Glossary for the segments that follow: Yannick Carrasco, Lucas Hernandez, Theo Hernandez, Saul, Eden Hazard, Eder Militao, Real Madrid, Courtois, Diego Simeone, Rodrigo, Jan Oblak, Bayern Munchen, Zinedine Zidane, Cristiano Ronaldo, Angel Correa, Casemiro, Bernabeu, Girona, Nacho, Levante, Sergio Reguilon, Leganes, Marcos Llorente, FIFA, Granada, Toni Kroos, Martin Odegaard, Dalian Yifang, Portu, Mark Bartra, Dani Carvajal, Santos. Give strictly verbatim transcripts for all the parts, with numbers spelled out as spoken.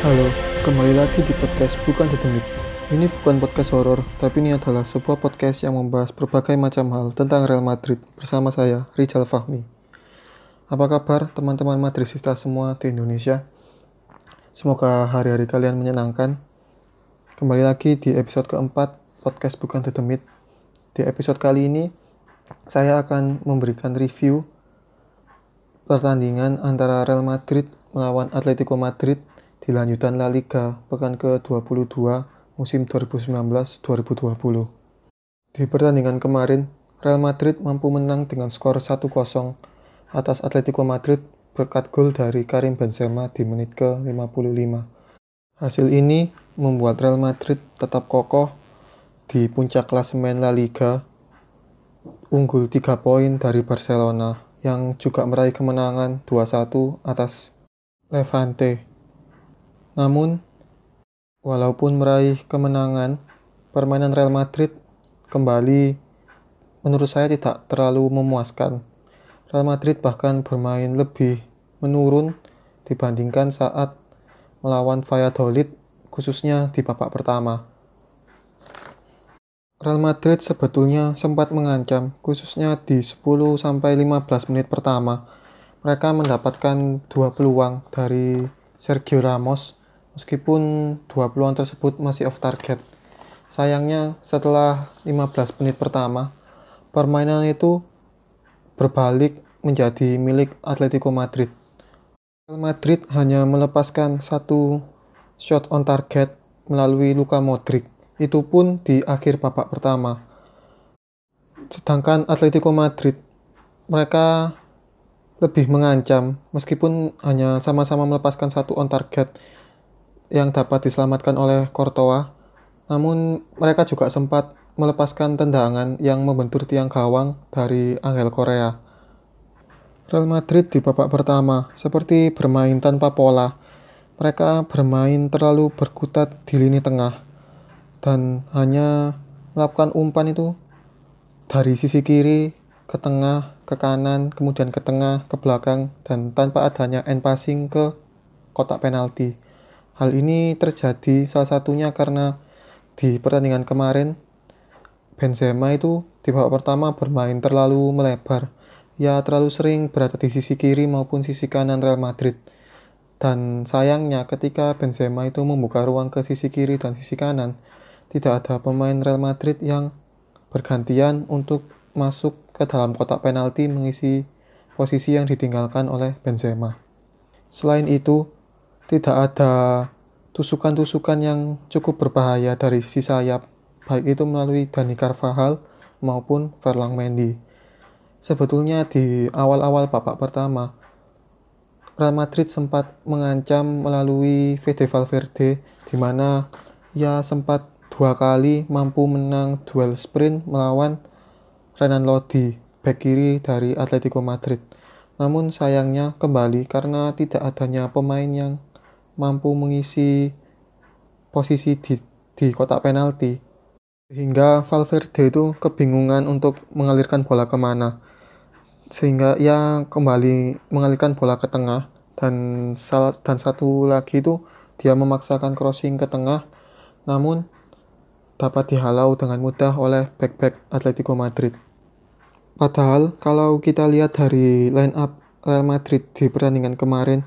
Halo, kembali lagi di podcast Bukan Sedemit. Ini bukan podcast horor, tapi ini adalah sebuah podcast yang membahas berbagai macam hal tentang Real Madrid bersama saya, Rijal Fahmi. Apa kabar teman-teman Madridista semua di Indonesia? Semoga hari-hari kalian menyenangkan. Kembali lagi di episode keempat podcast Bukan Sedemit. Di episode kali ini, saya akan memberikan review pertandingan antara Real Madrid melawan Atletico Madrid di lanjutan La Liga pekan ke dua puluh dua musim dua ribu sembilan belas dua ribu dua puluh. Di pertandingan kemarin, Real Madrid mampu menang dengan skor satu kosong atas Atletico Madrid berkat gol dari Karim Benzema di menit ke lima puluh lima. Hasil ini membuat Real Madrid tetap kokoh di puncak klasemen La Liga, unggul tiga poin dari Barcelona yang juga meraih kemenangan dua satu atas Levante. Namun, walaupun meraih kemenangan, permainan Real Madrid kembali menurut saya tidak terlalu memuaskan. Real Madrid bahkan bermain lebih menurun dibandingkan saat melawan Valladolid, khususnya di babak pertama. Real Madrid sebetulnya sempat mengancam, khususnya di sepuluh sampai lima belas menit pertama. Mereka mendapatkan dua peluang dari Sergio Ramos, meskipun dua peluang tersebut masih off target. Sayangnya setelah lima belas menit pertama, permainan itu berbalik menjadi milik Atletico Madrid. Real Madrid hanya melepaskan satu shot on target melalui Luka Modric, itu pun di akhir babak pertama. Sedangkan Atletico Madrid, mereka lebih mengancam, meskipun hanya sama-sama melepaskan satu on target yang dapat diselamatkan oleh Courtois, namun mereka juga sempat melepaskan tendangan yang membentur tiang gawang dari Angel Correa. Real Madrid di babak pertama seperti bermain tanpa pola. Mereka bermain terlalu berkutat di lini tengah dan hanya melakukan umpan itu dari sisi kiri ke tengah, ke kanan, kemudian ke tengah, ke belakang, dan tanpa adanya end passing ke kotak penalti. Hal ini terjadi salah satunya karena di pertandingan kemarin, Benzema itu di babak pertama bermain terlalu melebar. Ya, terlalu sering berada di sisi kiri maupun sisi kanan Real Madrid. Dan sayangnya ketika Benzema itu membuka ruang ke sisi kiri dan sisi kanan, tidak ada pemain Real Madrid yang bergantian untuk masuk ke dalam kotak penalti mengisi posisi yang ditinggalkan oleh Benzema. Selain itu, tidak ada tusukan-tusukan yang cukup berbahaya dari sisi sayap, baik itu melalui Dani Carvajal maupun Ferland Mendy. Sebetulnya di awal-awal babak pertama, Real Madrid sempat mengancam melalui Fede Valverde, di mana ia sempat dua kali mampu menang duel sprint melawan Renan Lodi, bek kiri dari Atletico Madrid. Namun sayangnya kembali karena tidak adanya pemain yang mampu mengisi posisi di, di kotak penalti, sehingga Valverde itu kebingungan untuk mengalirkan bola kemana, sehingga ia kembali mengalirkan bola ke tengah, dan salah, dan satu lagi itu dia memaksakan crossing ke tengah, namun dapat dihalau dengan mudah oleh bek-bek Atletico Madrid. Padahal kalau kita lihat dari line up Real Madrid di pertandingan kemarin,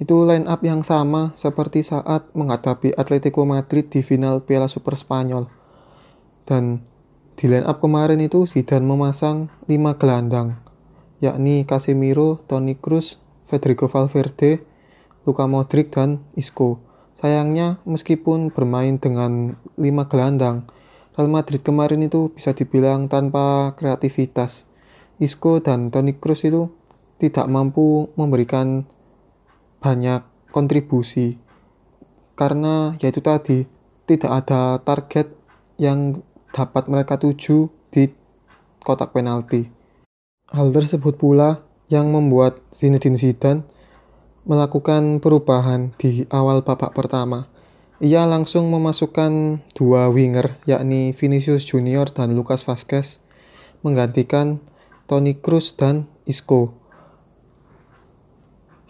itu line up yang sama seperti saat menghadapi Atletico Madrid di final Piala Super Spanyol. Dan di line up kemarin itu Zidane memasang lima gelandang, yakni Casemiro, Toni Kroos, Rodrigo Valverde, Luka Modric, dan Isco. Sayangnya meskipun bermain dengan lima gelandang, Real Madrid kemarin itu bisa dibilang tanpa kreativitas. Isco dan Toni Kroos itu tidak mampu memberikan banyak kontribusi karena yaitu tadi tidak ada target yang dapat mereka tuju di kotak penalti. Hal tersebut pula yang membuat Zinedine Zidane melakukan perubahan di awal babak pertama. Ia langsung memasukkan dua winger, yakni Vinicius Junior dan Lucas Vazquez, menggantikan Toni Kroos dan Isco.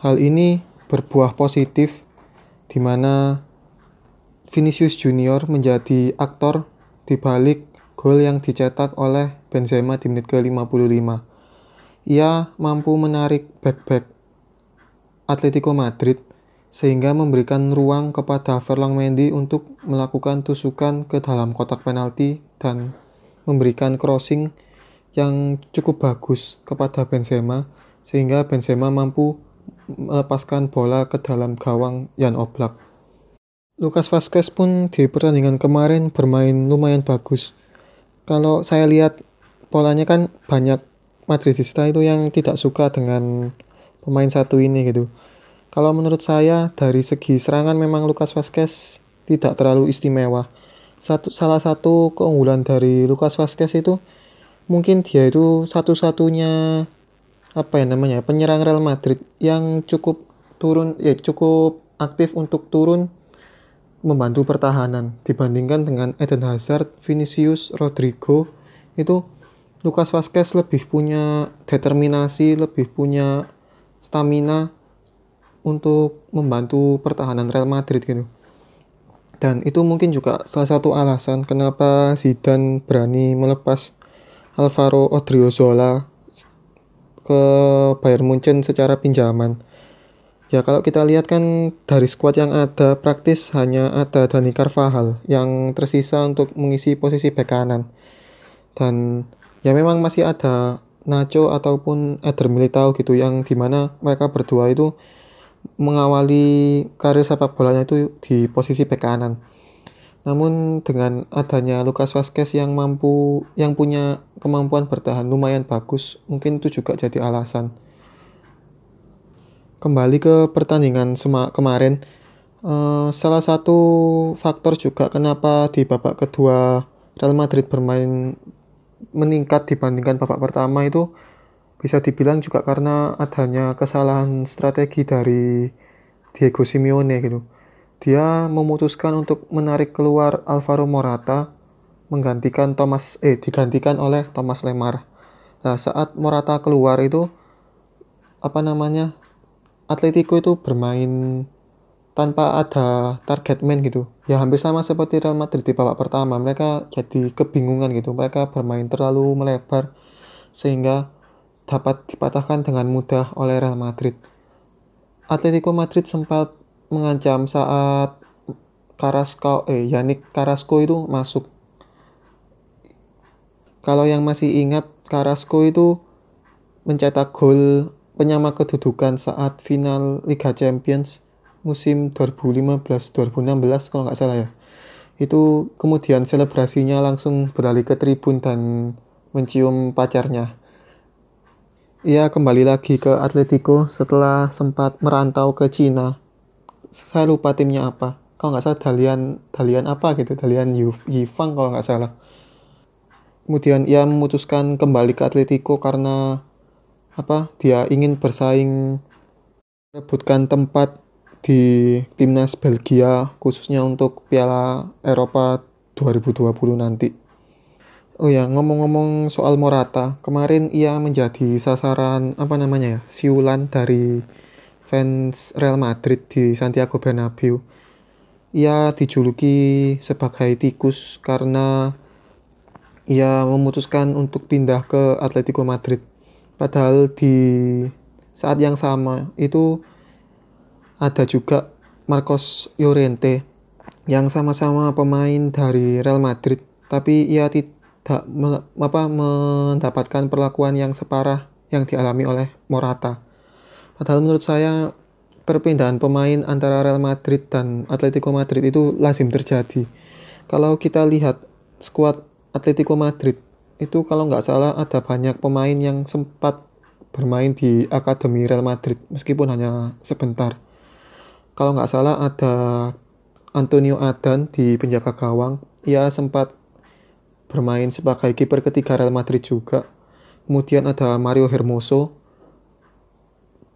Hal ini berbuah positif di mana Vinicius Junior menjadi aktor di balik gol yang dicetak oleh Benzema di menit ke lima puluh lima. Ia mampu menarik back-back Atletico Madrid sehingga memberikan ruang kepada Ferland Mendy untuk melakukan tusukan ke dalam kotak penalti dan memberikan crossing yang cukup bagus kepada Benzema sehingga Benzema mampu melepaskan bola ke dalam gawang Jan Oblak. Lucas Vazquez pun di pertandingan kemarin bermain lumayan bagus. Kalau saya lihat polanya kan banyak Madridista itu yang tidak suka dengan pemain satu ini gitu. Kalau menurut saya dari segi serangan memang Lucas Vazquez tidak terlalu istimewa. Satu, salah satu keunggulan dari Lucas Vazquez itu mungkin dia itu satu-satunya apa ya namanya penyerang Real Madrid yang cukup turun ya cukup aktif untuk turun membantu pertahanan dibandingkan dengan Eden Hazard, Vinicius, Rodrigo. Itu Lucas Vazquez lebih punya determinasi, lebih punya stamina untuk membantu pertahanan Real Madrid gitu. Dan itu mungkin juga salah satu alasan kenapa Zidane berani melepas Alvaro Odriozola ke Bayern Munchen secara pinjaman. Ya kalau kita lihat kan dari skuad yang ada praktis hanya ada Dani Carvajal yang tersisa untuk mengisi posisi bek kanan. Dan ya memang masih ada Nacho ataupun Eder Militao gitu yang dimana mereka berdua itu mengawali karir sepak bolanya itu di posisi bek kanan. Namun dengan adanya Lucas Vazquez yang mampu yang punya kemampuan bertahan lumayan bagus, mungkin itu juga jadi alasan. Kembali ke pertandingan sema- kemarin, uh, salah satu faktor juga kenapa di babak kedua Real Madrid bermain meningkat dibandingkan babak pertama itu bisa dibilang juga karena adanya kesalahan strategi dari Diego Simeone gitu. Dia memutuskan untuk menarik keluar Alvaro Morata menggantikan Thomas eh digantikan oleh Thomas Lemar. Nah, saat Morata keluar itu apa namanya? Atletico itu bermain tanpa ada target man gitu. Ya hampir sama seperti Real Madrid di babak pertama. Mereka jadi kebingungan gitu. Mereka bermain terlalu melebar sehingga dapat dipatahkan dengan mudah oleh Real Madrid. Atletico Madrid sempat mengancam saat Carrasco, eh Yannick Carrasco itu masuk. Kalau yang masih ingat Carrasco itu mencetak gol penyama kedudukan saat final Liga Champions musim dua ribu lima belas dua ribu enam belas kalau nggak salah ya. Itu kemudian selebrasinya langsung beralih ke tribun dan mencium pacarnya. Ia kembali lagi ke Atletico setelah sempat merantau ke Cina. Saya lupa timnya apa. Kalau nggak salah Dalian Dalian apa gitu, Dalian Yifang kalau nggak salah. Kemudian ia memutuskan kembali ke Atletico karena apa dia ingin bersaing merebutkan tempat di timnas Belgia khususnya untuk Piala Eropa dua ribu dua puluh nanti. Oh ya, ngomong-ngomong soal Morata, kemarin ia menjadi sasaran apa namanya ya, siulan dari fans Real Madrid di Santiago Bernabeu. Ia dijuluki sebagai tikus karena ia memutuskan untuk pindah ke Atletico Madrid. Padahal di saat yang sama itu ada juga Marcos Llorente yang sama-sama pemain dari Real Madrid, tapi ia tidak me, apa, mendapatkan perlakuan yang separah yang dialami oleh Morata. Padahal menurut saya perpindahan pemain antara Real Madrid dan Atletico Madrid itu lazim terjadi. Kalau kita lihat skuad Atletico Madrid, itu kalau nggak salah ada banyak pemain yang sempat bermain di Akademi Real Madrid, meskipun hanya sebentar. Kalau nggak salah ada Antonio Adan di penjaga gawang, ia sempat bermain sebagai kiper ketiga Real Madrid juga. Kemudian ada Mario Hermoso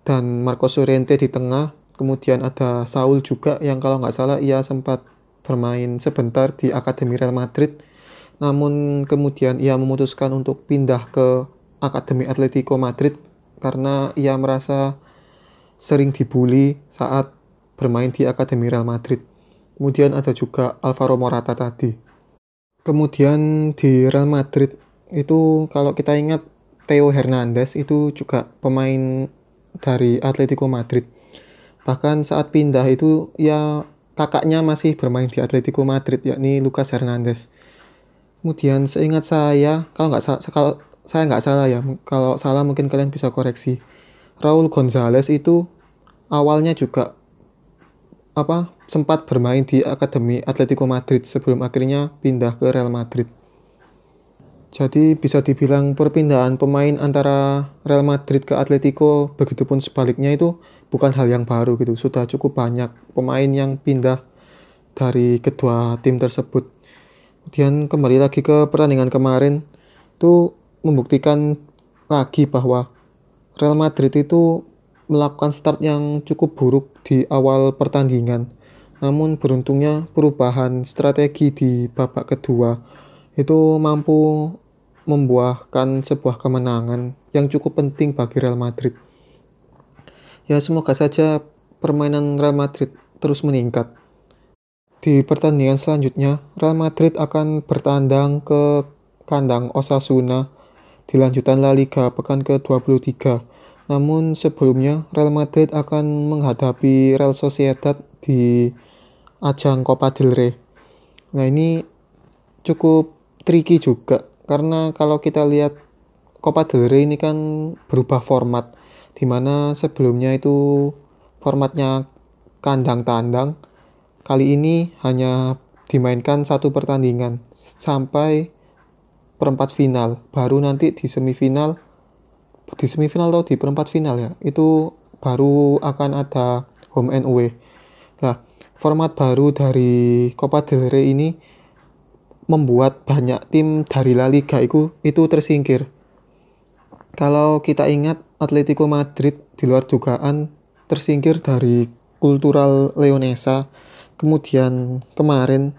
dan Marcos Llorente di tengah. Kemudian ada Saul juga yang kalau nggak salah ia sempat bermain sebentar di Akademi Real Madrid. Namun kemudian ia memutuskan untuk pindah ke Akademi Atletico Madrid karena ia merasa sering dibully saat bermain di Akademi Real Madrid. Kemudian ada juga Alvaro Morata tadi. Kemudian di Real Madrid itu kalau kita ingat Theo Hernandez itu juga pemain dari Atletico Madrid. Bahkan saat pindah itu ya kakaknya masih bermain di Atletico Madrid, yakni Lucas Hernandez. Kemudian seingat saya, kalau nggak salah, saya nggak salah ya, kalau salah mungkin kalian bisa koreksi. Raul Gonzalez itu awalnya juga apa sempat bermain di Akademi Atletico Madrid sebelum akhirnya pindah ke Real Madrid. Jadi bisa dibilang perpindahan pemain antara Real Madrid ke Atletico, begitupun sebaliknya, itu bukan hal yang baru gitu. Sudah cukup banyak pemain yang pindah dari kedua tim tersebut. Kemudian kembali lagi ke pertandingan kemarin, itu membuktikan lagi bahwa Real Madrid itu melakukan start yang cukup buruk di awal pertandingan. Namun beruntungnya perubahan strategi di babak kedua itu mampu membuahkan sebuah kemenangan yang cukup penting bagi Real Madrid. Ya, semoga saja permainan Real Madrid terus meningkat. Di pertandingan selanjutnya, Real Madrid akan bertandang ke kandang Osasuna di lanjutan La Liga pekan kedua puluh tiga. Namun sebelumnya Real Madrid akan menghadapi Real Sociedad di ajang Copa del Rey. Nah, ini cukup tricky juga karena kalau kita lihat Copa del Rey ini kan berubah format, di mana sebelumnya itu formatnya kandang-tandang, kali ini hanya dimainkan satu pertandingan sampai perempat final, baru nanti di semifinal di semifinal atau di perempat final ya, itu baru akan ada home and away. Nah, format baru dari Copa del Rey ini membuat banyak tim dari La Liga itu, itu tersingkir. Kalau kita ingat, Atletico Madrid di luar dugaan tersingkir dari Cultural Leonesa. Kemudian kemarin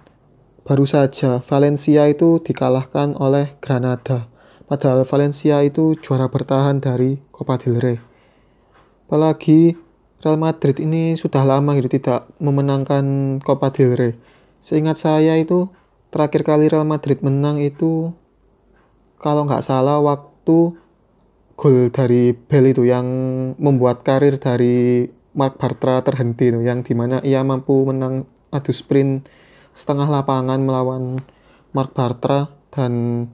baru saja Valencia itu dikalahkan oleh Granada. Padahal Valencia itu juara bertahan dari Copa del Rey. Apalagi Real Madrid ini sudah lama gitu tidak memenangkan Copa del Rey. Seingat saya itu terakhir kali Real Madrid menang itu kalau nggak salah waktu gol dari Bale itu yang membuat karir dari Mark Bartra terhenti itu, yang dimana ia mampu menang adu sprint setengah lapangan melawan Mark Bartra dan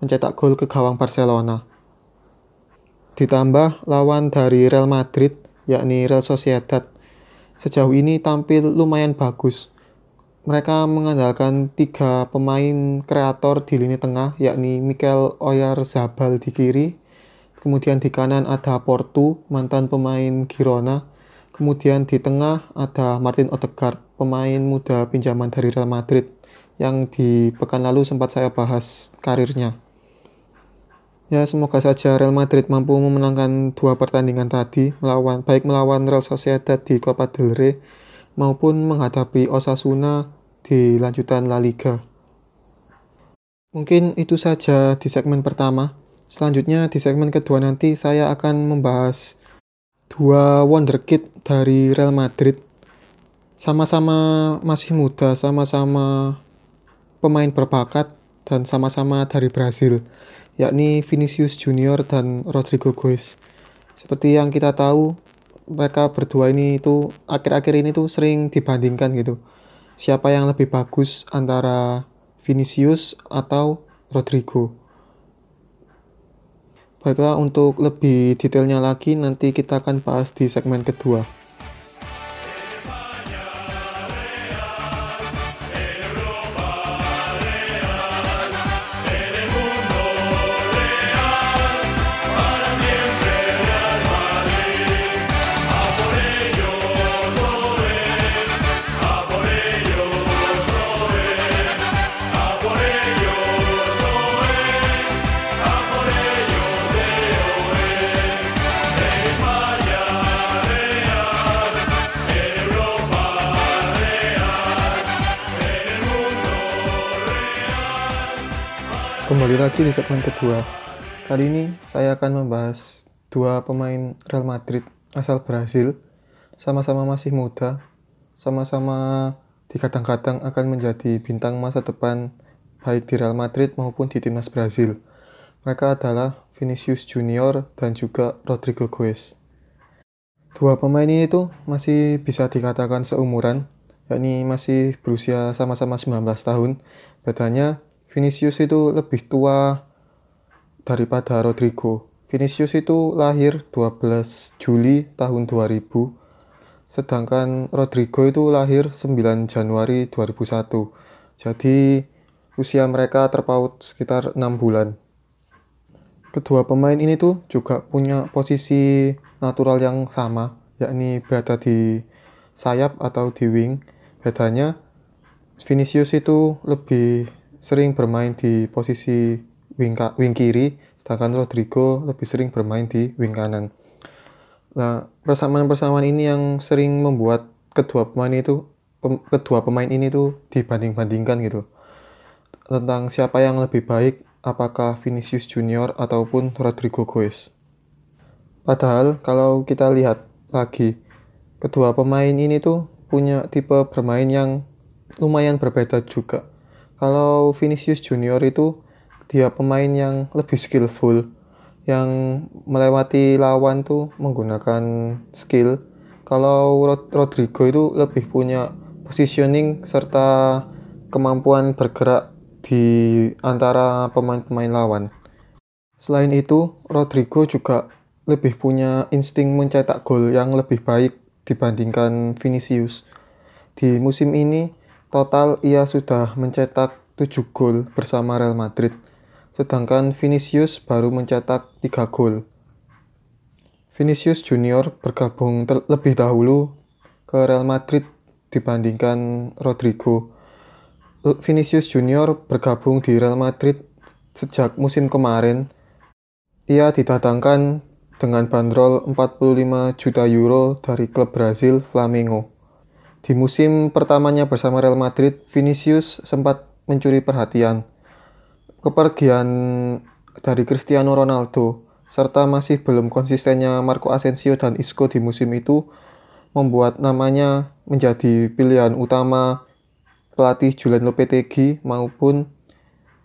mencetak gol ke gawang Barcelona. Ditambah lawan dari Real Madrid, yakni Real Sociedad, sejauh ini tampil lumayan bagus. Mereka mengandalkan tiga pemain kreator di lini tengah, yakni Mikel Oyarzabal di kiri, kemudian di kanan ada Portu, mantan pemain Girona, kemudian di tengah ada Martin Odegaard, pemain muda pinjaman dari Real Madrid, yang di pekan lalu sempat saya bahas karirnya. Ya, semoga saja Real Madrid mampu memenangkan dua pertandingan tadi, melawan baik melawan Real Sociedad di Copa del Rey maupun menghadapi Osasuna di lanjutan La Liga. Mungkin itu saja di segmen pertama. Selanjutnya di segmen kedua nanti saya akan membahas dua wonderkid dari Real Madrid. Sama-sama masih muda, sama-sama pemain berbakat, dan sama-sama dari Brasil, yakni Vinicius Junior dan Rodrigo. Seperti yang kita tahu, mereka berdua ini itu akhir-akhir ini tuh sering dibandingkan gitu. Siapa yang lebih bagus antara Vinicius atau Rodrigo? Baiklah, untuk lebih detailnya lagi nanti kita akan bahas di segmen kedua. Kembali lagi di segmen kedua. Kali ini saya akan membahas dua pemain Real Madrid asal Brasil sama-sama masih muda, sama-sama dikadang-kadang akan menjadi bintang masa depan baik di Real Madrid maupun di timnas Brazil. Mereka adalah Vinicius Junior dan juga Rodrigo Goes. Dua pemain ini itu masih bisa dikatakan seumuran, yakni masih berusia sama-sama sembilan belas tahun. Bedanya Vinicius itu lebih tua daripada Rodrigo. Vinicius itu lahir dua belas Juli tahun dua ribu, sedangkan Rodrigo itu lahir sembilan Januari dua ribu satu. Jadi usia mereka terpaut sekitar enam bulan. Kedua pemain ini tuh juga punya posisi natural yang sama, yakni berada di sayap atau di wing. Bedanya Vinicius itu lebih sering bermain di posisi wing, wing kiri, sedangkan Rodrigo lebih sering bermain di wing kanan. Nah, persamaan-persamaan ini yang sering membuat kedua pemain itu pem, kedua pemain ini tuh dibanding-bandingkan gitu. Tentang siapa yang lebih baik, apakah Vinicius Junior ataupun Rodrigo Goes. Padahal kalau kita lihat lagi, kedua pemain ini tuh punya tipe bermain yang lumayan berbeda juga. Kalau Vinicius Junior itu dia pemain yang lebih skillful, yang melewati lawan tuh menggunakan skill. Kalau Rodrigo itu lebih punya positioning serta kemampuan bergerak di antara pemain-pemain lawan. Selain itu, Rodrigo juga lebih punya insting mencetak gol yang lebih baik dibandingkan Vinicius. Di musim ini, total ia sudah mencetak tujuh gol bersama Real Madrid, sedangkan Vinicius baru mencetak tiga gol. Vinicius Junior bergabung terlebih dahulu ke Real Madrid dibandingkan Rodrigo. Vinicius Junior bergabung di Real Madrid sejak musim kemarin. Ia didatangkan dengan bandrol empat puluh lima juta euro dari klub Brazil Flamengo. Di musim pertamanya bersama Real Madrid, Vinicius sempat mencuri perhatian. Kepergian dari Cristiano Ronaldo serta masih belum konsistennya Marco Asensio dan Isco di musim itu membuat namanya menjadi pilihan utama pelatih Julen Lopetegui maupun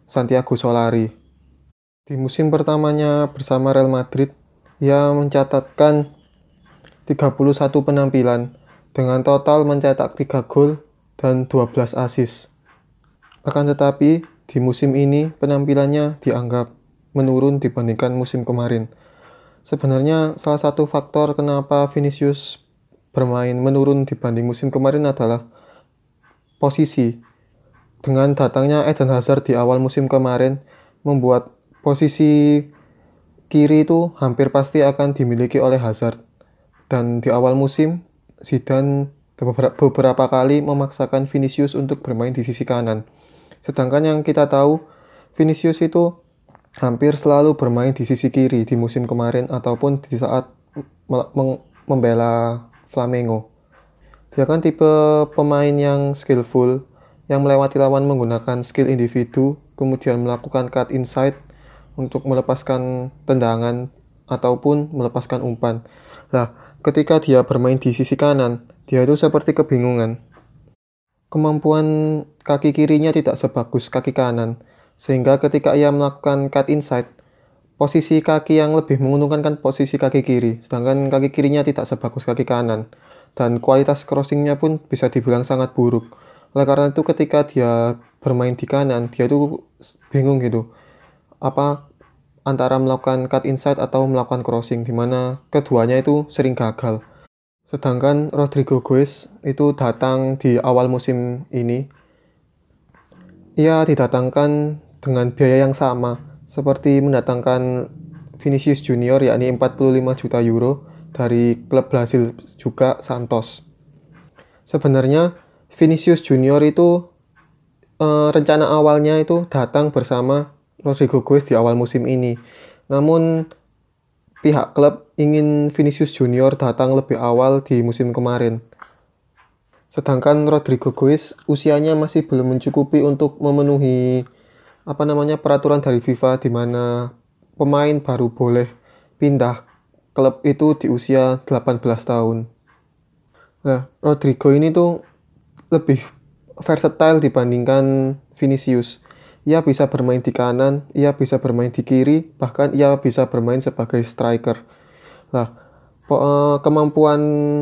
Santiago Solari. Di musim pertamanya bersama Real Madrid, ia mencatatkan tiga puluh satu penampilan dengan total mencetak tiga gol dan dua belas assist. Akan tetapi, di musim ini, penampilannya dianggap menurun dibandingkan musim kemarin. Sebenarnya, salah satu faktor kenapa Vinicius bermain menurun dibanding musim kemarin adalah posisi. Dengan datangnya Eden Hazard di awal musim kemarin, membuat posisi kiri itu hampir pasti akan dimiliki oleh Hazard. Dan di awal musim, Zidane beberapa kali memaksakan Vinicius untuk bermain di sisi kanan. Sedangkan yang kita tahu, Vinicius itu hampir selalu bermain di sisi kiri di musim kemarin ataupun di saat membela Flamengo. Dia kan tipe pemain yang skillful, yang melewati lawan menggunakan skill individu, kemudian melakukan cut inside untuk melepaskan tendangan ataupun melepaskan umpan. Nah, ketika dia bermain di sisi kanan, dia itu seperti kebingungan. Kemampuan kaki kirinya tidak sebagus kaki kanan, sehingga ketika ia melakukan cut inside, posisi kaki yang lebih menguntungkan kan posisi kaki kiri, sedangkan kaki kirinya tidak sebagus kaki kanan, dan kualitas crossingnya pun bisa dibilang sangat buruk. Oleh karena itu, ketika dia bermain di kanan, dia itu bingung gitu, apa antara melakukan cut inside atau melakukan crossing, di mana keduanya itu sering gagal. Sedangkan Rodrigo Goes itu datang di awal musim ini. Ia didatangkan dengan biaya yang sama seperti mendatangkan Vinicius Junior, yakni empat puluh lima juta euro dari klub Brasil juga Santos. Sebenarnya Vinicius Junior itu e, rencana awalnya itu datang bersama Rodrigo Goes di awal musim ini. Namun pihak klub ingin Vinicius Junior datang lebih awal di musim kemarin. Sedangkan Rodrigo Goes usianya masih belum mencukupi untuk memenuhi apa namanya peraturan dari FIFA, di mana pemain baru boleh pindah klub itu di usia delapan belas tahun. Nah, Rodrigo ini tuh lebih versatile dibandingkan Vinicius. Ia bisa bermain di kanan, ia bisa bermain di kiri, bahkan ia bisa bermain sebagai striker. Nah, kemampuan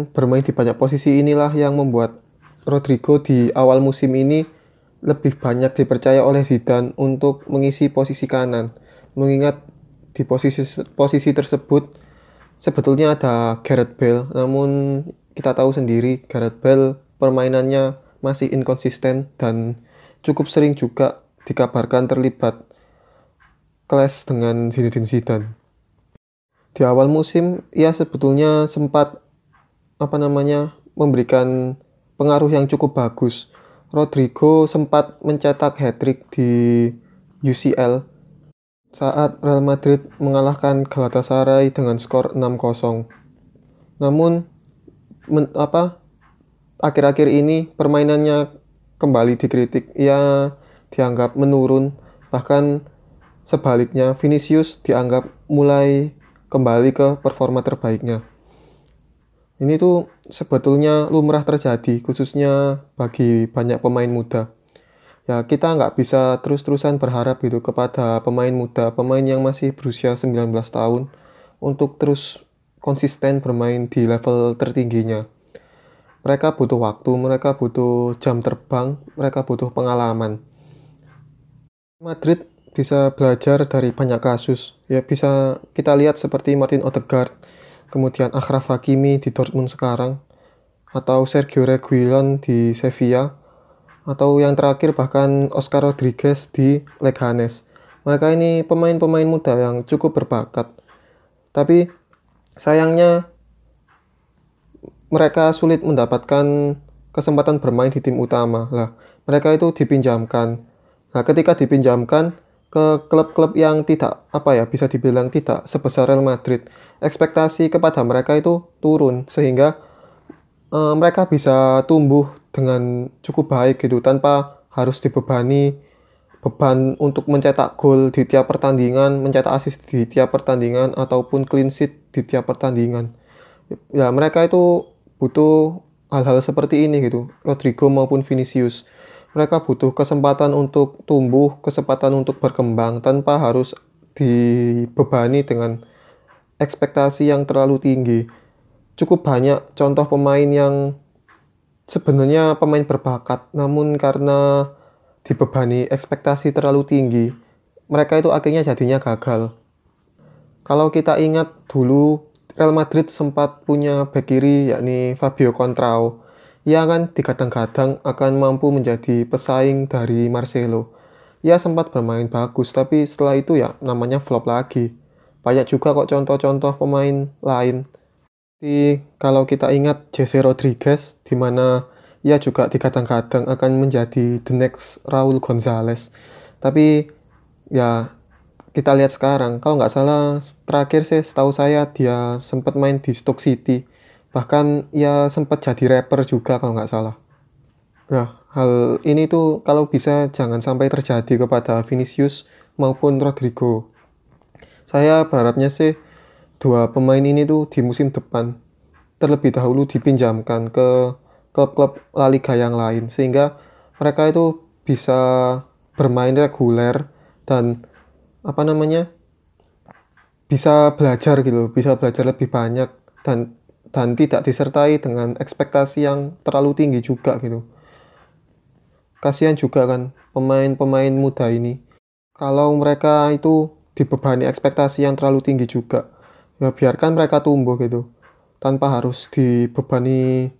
bermain di banyak posisi inilah yang membuat Rodrigo di awal musim ini lebih banyak dipercaya oleh Zidane untuk mengisi posisi kanan. Mengingat di posisi posisi tersebut sebetulnya ada Gareth Bale, namun kita tahu sendiri Gareth Bale permainannya masih inkonsisten dan cukup sering juga dikabarkan terlibat clash dengan Zinedine Zidane. Di awal musim ia sebetulnya sempat apa namanya memberikan pengaruh yang cukup bagus. Rodrigo sempat mencetak hat-trick di U C L saat Real Madrid mengalahkan Galatasaray dengan skor enam kosong. Namun men, apa akhir-akhir ini permainannya kembali dikritik. Ia dianggap menurun, bahkan sebaliknya Vinicius dianggap mulai kembali ke performa terbaiknya. Ini tuh sebetulnya lumrah terjadi, khususnya bagi banyak pemain muda. Ya, kita nggak bisa terus-terusan berharap gitu kepada pemain muda, pemain yang masih berusia sembilan belas tahun untuk terus konsisten bermain di level tertingginya. Mereka butuh waktu, mereka butuh jam terbang, mereka butuh pengalaman. Madrid bisa belajar dari banyak kasus. Ya, bisa kita lihat seperti Martin Odegaard, kemudian Rijal Fahmi di Dortmund sekarang, atau Sergio Reguilon di Sevilla, atau yang terakhir bahkan Oscar Rodriguez di Leganes. Mereka ini pemain-pemain muda yang cukup berbakat. Tapi sayangnya mereka sulit mendapatkan kesempatan bermain di tim utama. Lah, mereka itu dipinjamkan. Nah, ketika dipinjamkan ke klub-klub yang tidak apa ya bisa dibilang tidak sebesar Real Madrid, ekspektasi kepada mereka itu turun sehingga eh, mereka bisa tumbuh dengan cukup baik gitu tanpa harus dibebani beban untuk mencetak gol di tiap pertandingan, mencetak assist di tiap pertandingan ataupun clean sheet di tiap pertandingan. Ya, mereka itu butuh hal-hal seperti ini gitu. Rodrigo maupun Vinicius, mereka butuh kesempatan untuk tumbuh, kesempatan untuk berkembang tanpa harus dibebani dengan ekspektasi yang terlalu tinggi. Cukup banyak contoh pemain yang sebenarnya pemain berbakat, namun karena dibebani ekspektasi terlalu tinggi, mereka itu akhirnya jadinya gagal. Kalau kita ingat dulu, Real Madrid sempat punya bek kiri yakni Fabio Contrao. Ia kan digadang-gadang akan mampu menjadi pesaing dari Marcelo. Ia sempat bermain bagus, tapi setelah itu ya namanya flop lagi. Banyak juga kok contoh-contoh pemain lain. Di, kalau kita ingat Jesse Rodriguez, di mana ia juga dikadang-kadang akan menjadi the next Raul Gonzalez. Tapi ya kita lihat sekarang, kalau nggak salah terakhir sih setahu saya dia sempat main di Stoke City. Bahkan ia sempat jadi rapper juga kalau nggak salah. Nah, hal ini tuh kalau bisa jangan sampai terjadi kepada Vinicius maupun Rodrigo. Saya berharapnya sih dua pemain ini tuh di musim depan terlebih dahulu dipinjamkan ke klub-klub La Liga yang lain sehingga mereka itu bisa bermain reguler dan apa namanya bisa belajar gitu, bisa belajar lebih banyak dan dan tidak disertai dengan ekspektasi yang terlalu tinggi juga gitu. Kasihan juga kan pemain-pemain muda ini kalau mereka itu dibebani ekspektasi yang terlalu tinggi juga. Ya, biarkan mereka tumbuh gitu tanpa harus dibebani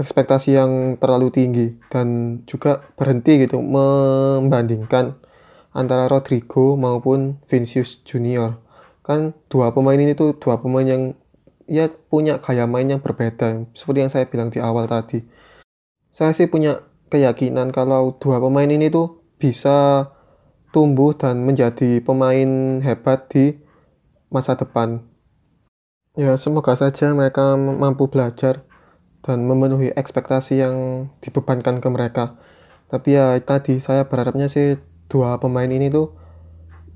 ekspektasi yang terlalu tinggi dan juga berhenti gitu membandingkan antara Rodrigo maupun Vinicius Junior. Kan dua pemain ini tuh dua pemain yang ya punya gaya main yang berbeda seperti yang saya bilang di awal tadi. Saya sih punya keyakinan kalau dua pemain ini tuh bisa tumbuh dan menjadi pemain hebat di masa depan. Ya, semoga saja mereka mampu belajar dan memenuhi ekspektasi yang dibebankan ke mereka. Tapi ya tadi saya berharapnya sih dua pemain ini tuh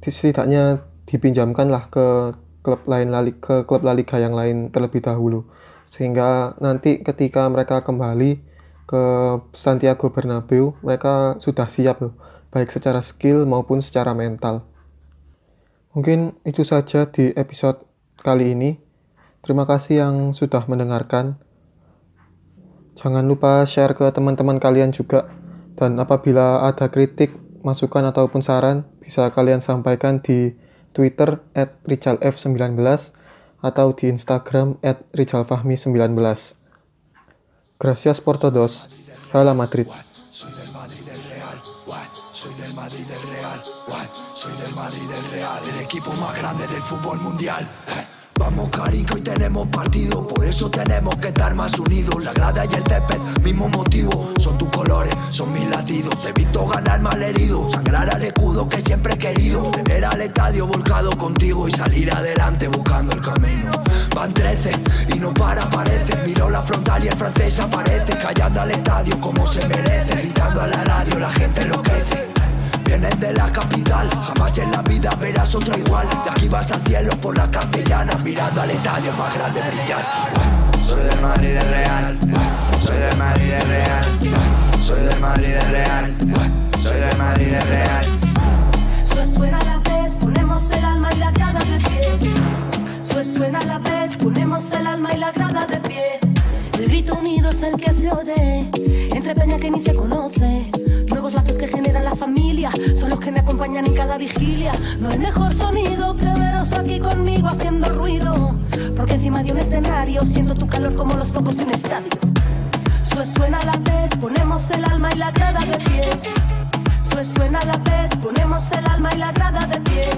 setidaknya dipinjamkanlah ke klub lain, ke klub La Liga yang lain terlebih dahulu. sehingga nanti ketika mereka kembali ke Santiago Bernabeu, mereka sudah siap loh, baik secara skill maupun secara mental. Mungkin itu saja di episode kali ini. Terima kasih yang sudah mendengarkan. Jangan lupa share ke teman-teman kalian juga. Dan apabila ada kritik, masukan ataupun saran, bisa kalian sampaikan di Twitter at rijalf sembilan belas atau di Instagram at rijalfahmi sembilan belas. Gracias por todos. Real Madrid. Soy del Madrid del Real. Soy del Madrid del Real. Soy del Madrid del Real. El equipo más grande del fútbol mundial. Vamos Karim, hoy tenemos partido, por eso tenemos que estar más unidos. La grada y el césped, mismo motivo, son tus colores, son mis latidos. He visto ganar malherido, sangrar al escudo que siempre he querido. Tener al estadio volcado contigo y salir adelante buscando el camino. Van trece y no para, parece, miró la frontal y el francés aparece. Callando al estadio como se merece, gritando a la radio, la gente enloquece. Vienes de la capital, jamás en la vida verás otra igual. De aquí vas al cielo por las castellanas, mirando al estadio más grande brillar. Soy del Madrid del Real, soy del Madrid del Real, soy del Madrid del Real, soy del Madrid del Real. Suena la vez, ponemos el alma y la grada de pie. Suena la vez, ponemos el alma y la grada de pie. El grito unido es el que se oye, entre peña que ni se conoce. Nuevos lazos que generan la familia, son los que me acompañan en cada vigilia. No hay mejor sonido que veros aquí conmigo haciendo ruido, porque encima de un escenario siento tu calor como los focos de un estadio. Suena la vez, ponemos el alma y la grada de pie. Suena la vez, ponemos el alma y la grada de pie.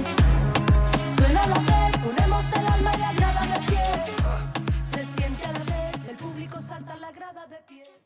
Suena la vez, ponemos el alma y la grada de pie. Se siente a la vez, el público salta la grada de pie.